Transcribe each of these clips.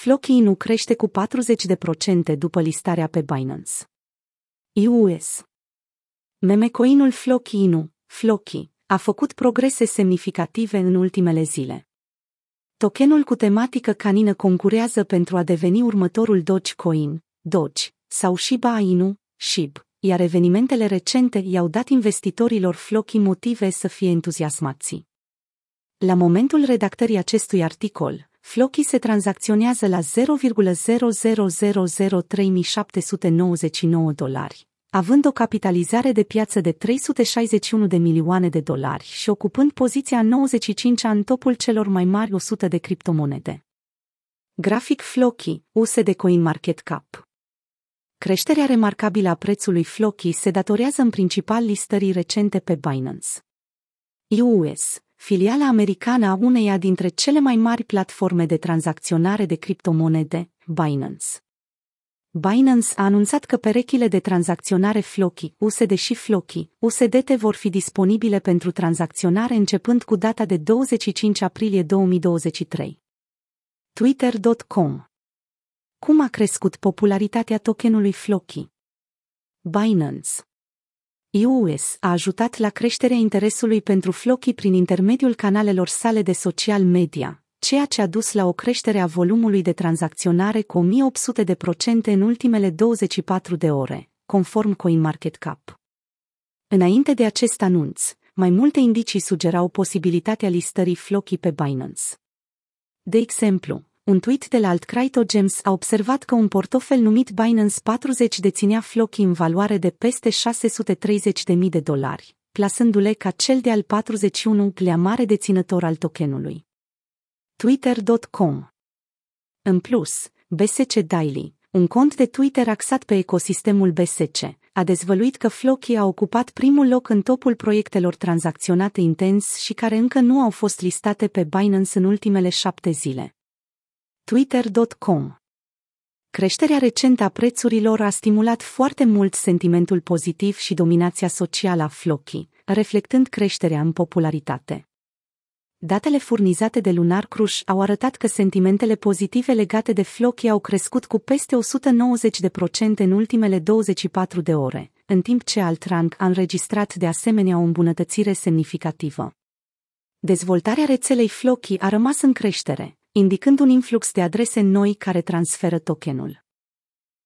Floki Inu crește cu 40% după listarea pe Binance. US. Memecoinul Floki Inu, Floki, a făcut progrese semnificative în ultimele zile. Tokenul cu tematică canină concurează pentru a deveni următorul Dogecoin, Doge, sau Shiba Inu, SHIB, iar evenimentele recente i-au dat investitorilor Floki motive să fie entuziasmați. La momentul redactării acestui articol, Floki se tranzacționează la 0,00003.799 dolari, având o capitalizare de piață de 361 de milioane de dolari și ocupând poziția 95-a în topul celor mai mari 100 de criptomonede. Grafic Floki, USD de CoinMarketCap. Creșterea remarcabilă a prețului Floki se datorează în principal listării recente pe Binance. US, filiala americană a uneia dintre cele mai mari platforme de tranzacționare de criptomonede, Binance. Binance a anunțat că perechile de tranzacționare Floki, USD și Floki, USDT vor fi disponibile pentru tranzacționare începând cu data de 25 aprilie 2023. Twitter.com. Cum a crescut popularitatea tokenului Floki? Binance US a ajutat la creșterea interesului pentru Floki prin intermediul canalelor sale de social media, ceea ce a dus la o creștere a volumului de tranzacționare cu 1800% în ultimele 24 de ore, conform CoinMarketCap. Înainte de acest anunț, mai multe indicii sugerau posibilitatea listării Floki pe Binance. De exemplu, un tweet de la AltCryptoGems a observat că un portofel numit Binance 40 deținea Floki în valoare de peste 630.000 de dolari, plasându-le ca cel de-al 41-lea mare deținător al tokenului. Twitter.com. În plus, BSC Daily, un cont de Twitter axat pe ecosistemul BSC, a dezvăluit că Floki a ocupat primul loc în topul proiectelor tranzacționate intens și care încă nu au fost listate pe Binance în ultimele 7 zile. Twitter.com. Creșterea recentă a prețurilor a stimulat foarte mult sentimentul pozitiv și dominația socială a Floki, reflectând creșterea în popularitate. Datele furnizate de LunarCrush au arătat că sentimentele pozitive legate de Floki au crescut cu peste 190% în ultimele 24 de ore, în timp ce AltRank a înregistrat de asemenea o îmbunătățire semnificativă. Dezvoltarea rețelei Floki a rămas în creștere, indicând un influx de adrese noi care transferă tokenul.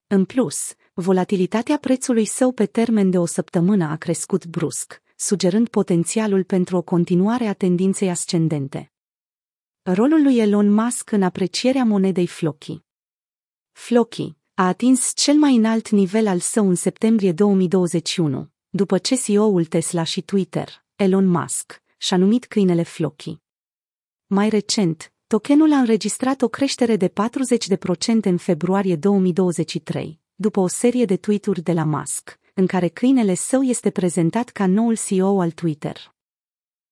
În plus, volatilitatea prețului său pe termen de o săptămână a crescut brusc, sugerând potențialul pentru o continuare a tendinței ascendente. Rolul lui Elon Musk în aprecierea monedei Floki. Floki a atins cel mai înalt nivel al său în septembrie 2021, după ce CEO-ul Tesla și Twitter, Elon Musk, și-a numit câinele Floki. Mai recent, tokenul a înregistrat o creștere de 40% în februarie 2023, după o serie de tweet-uri de la Musk, în care câinele său este prezentat ca noul CEO al Twitter.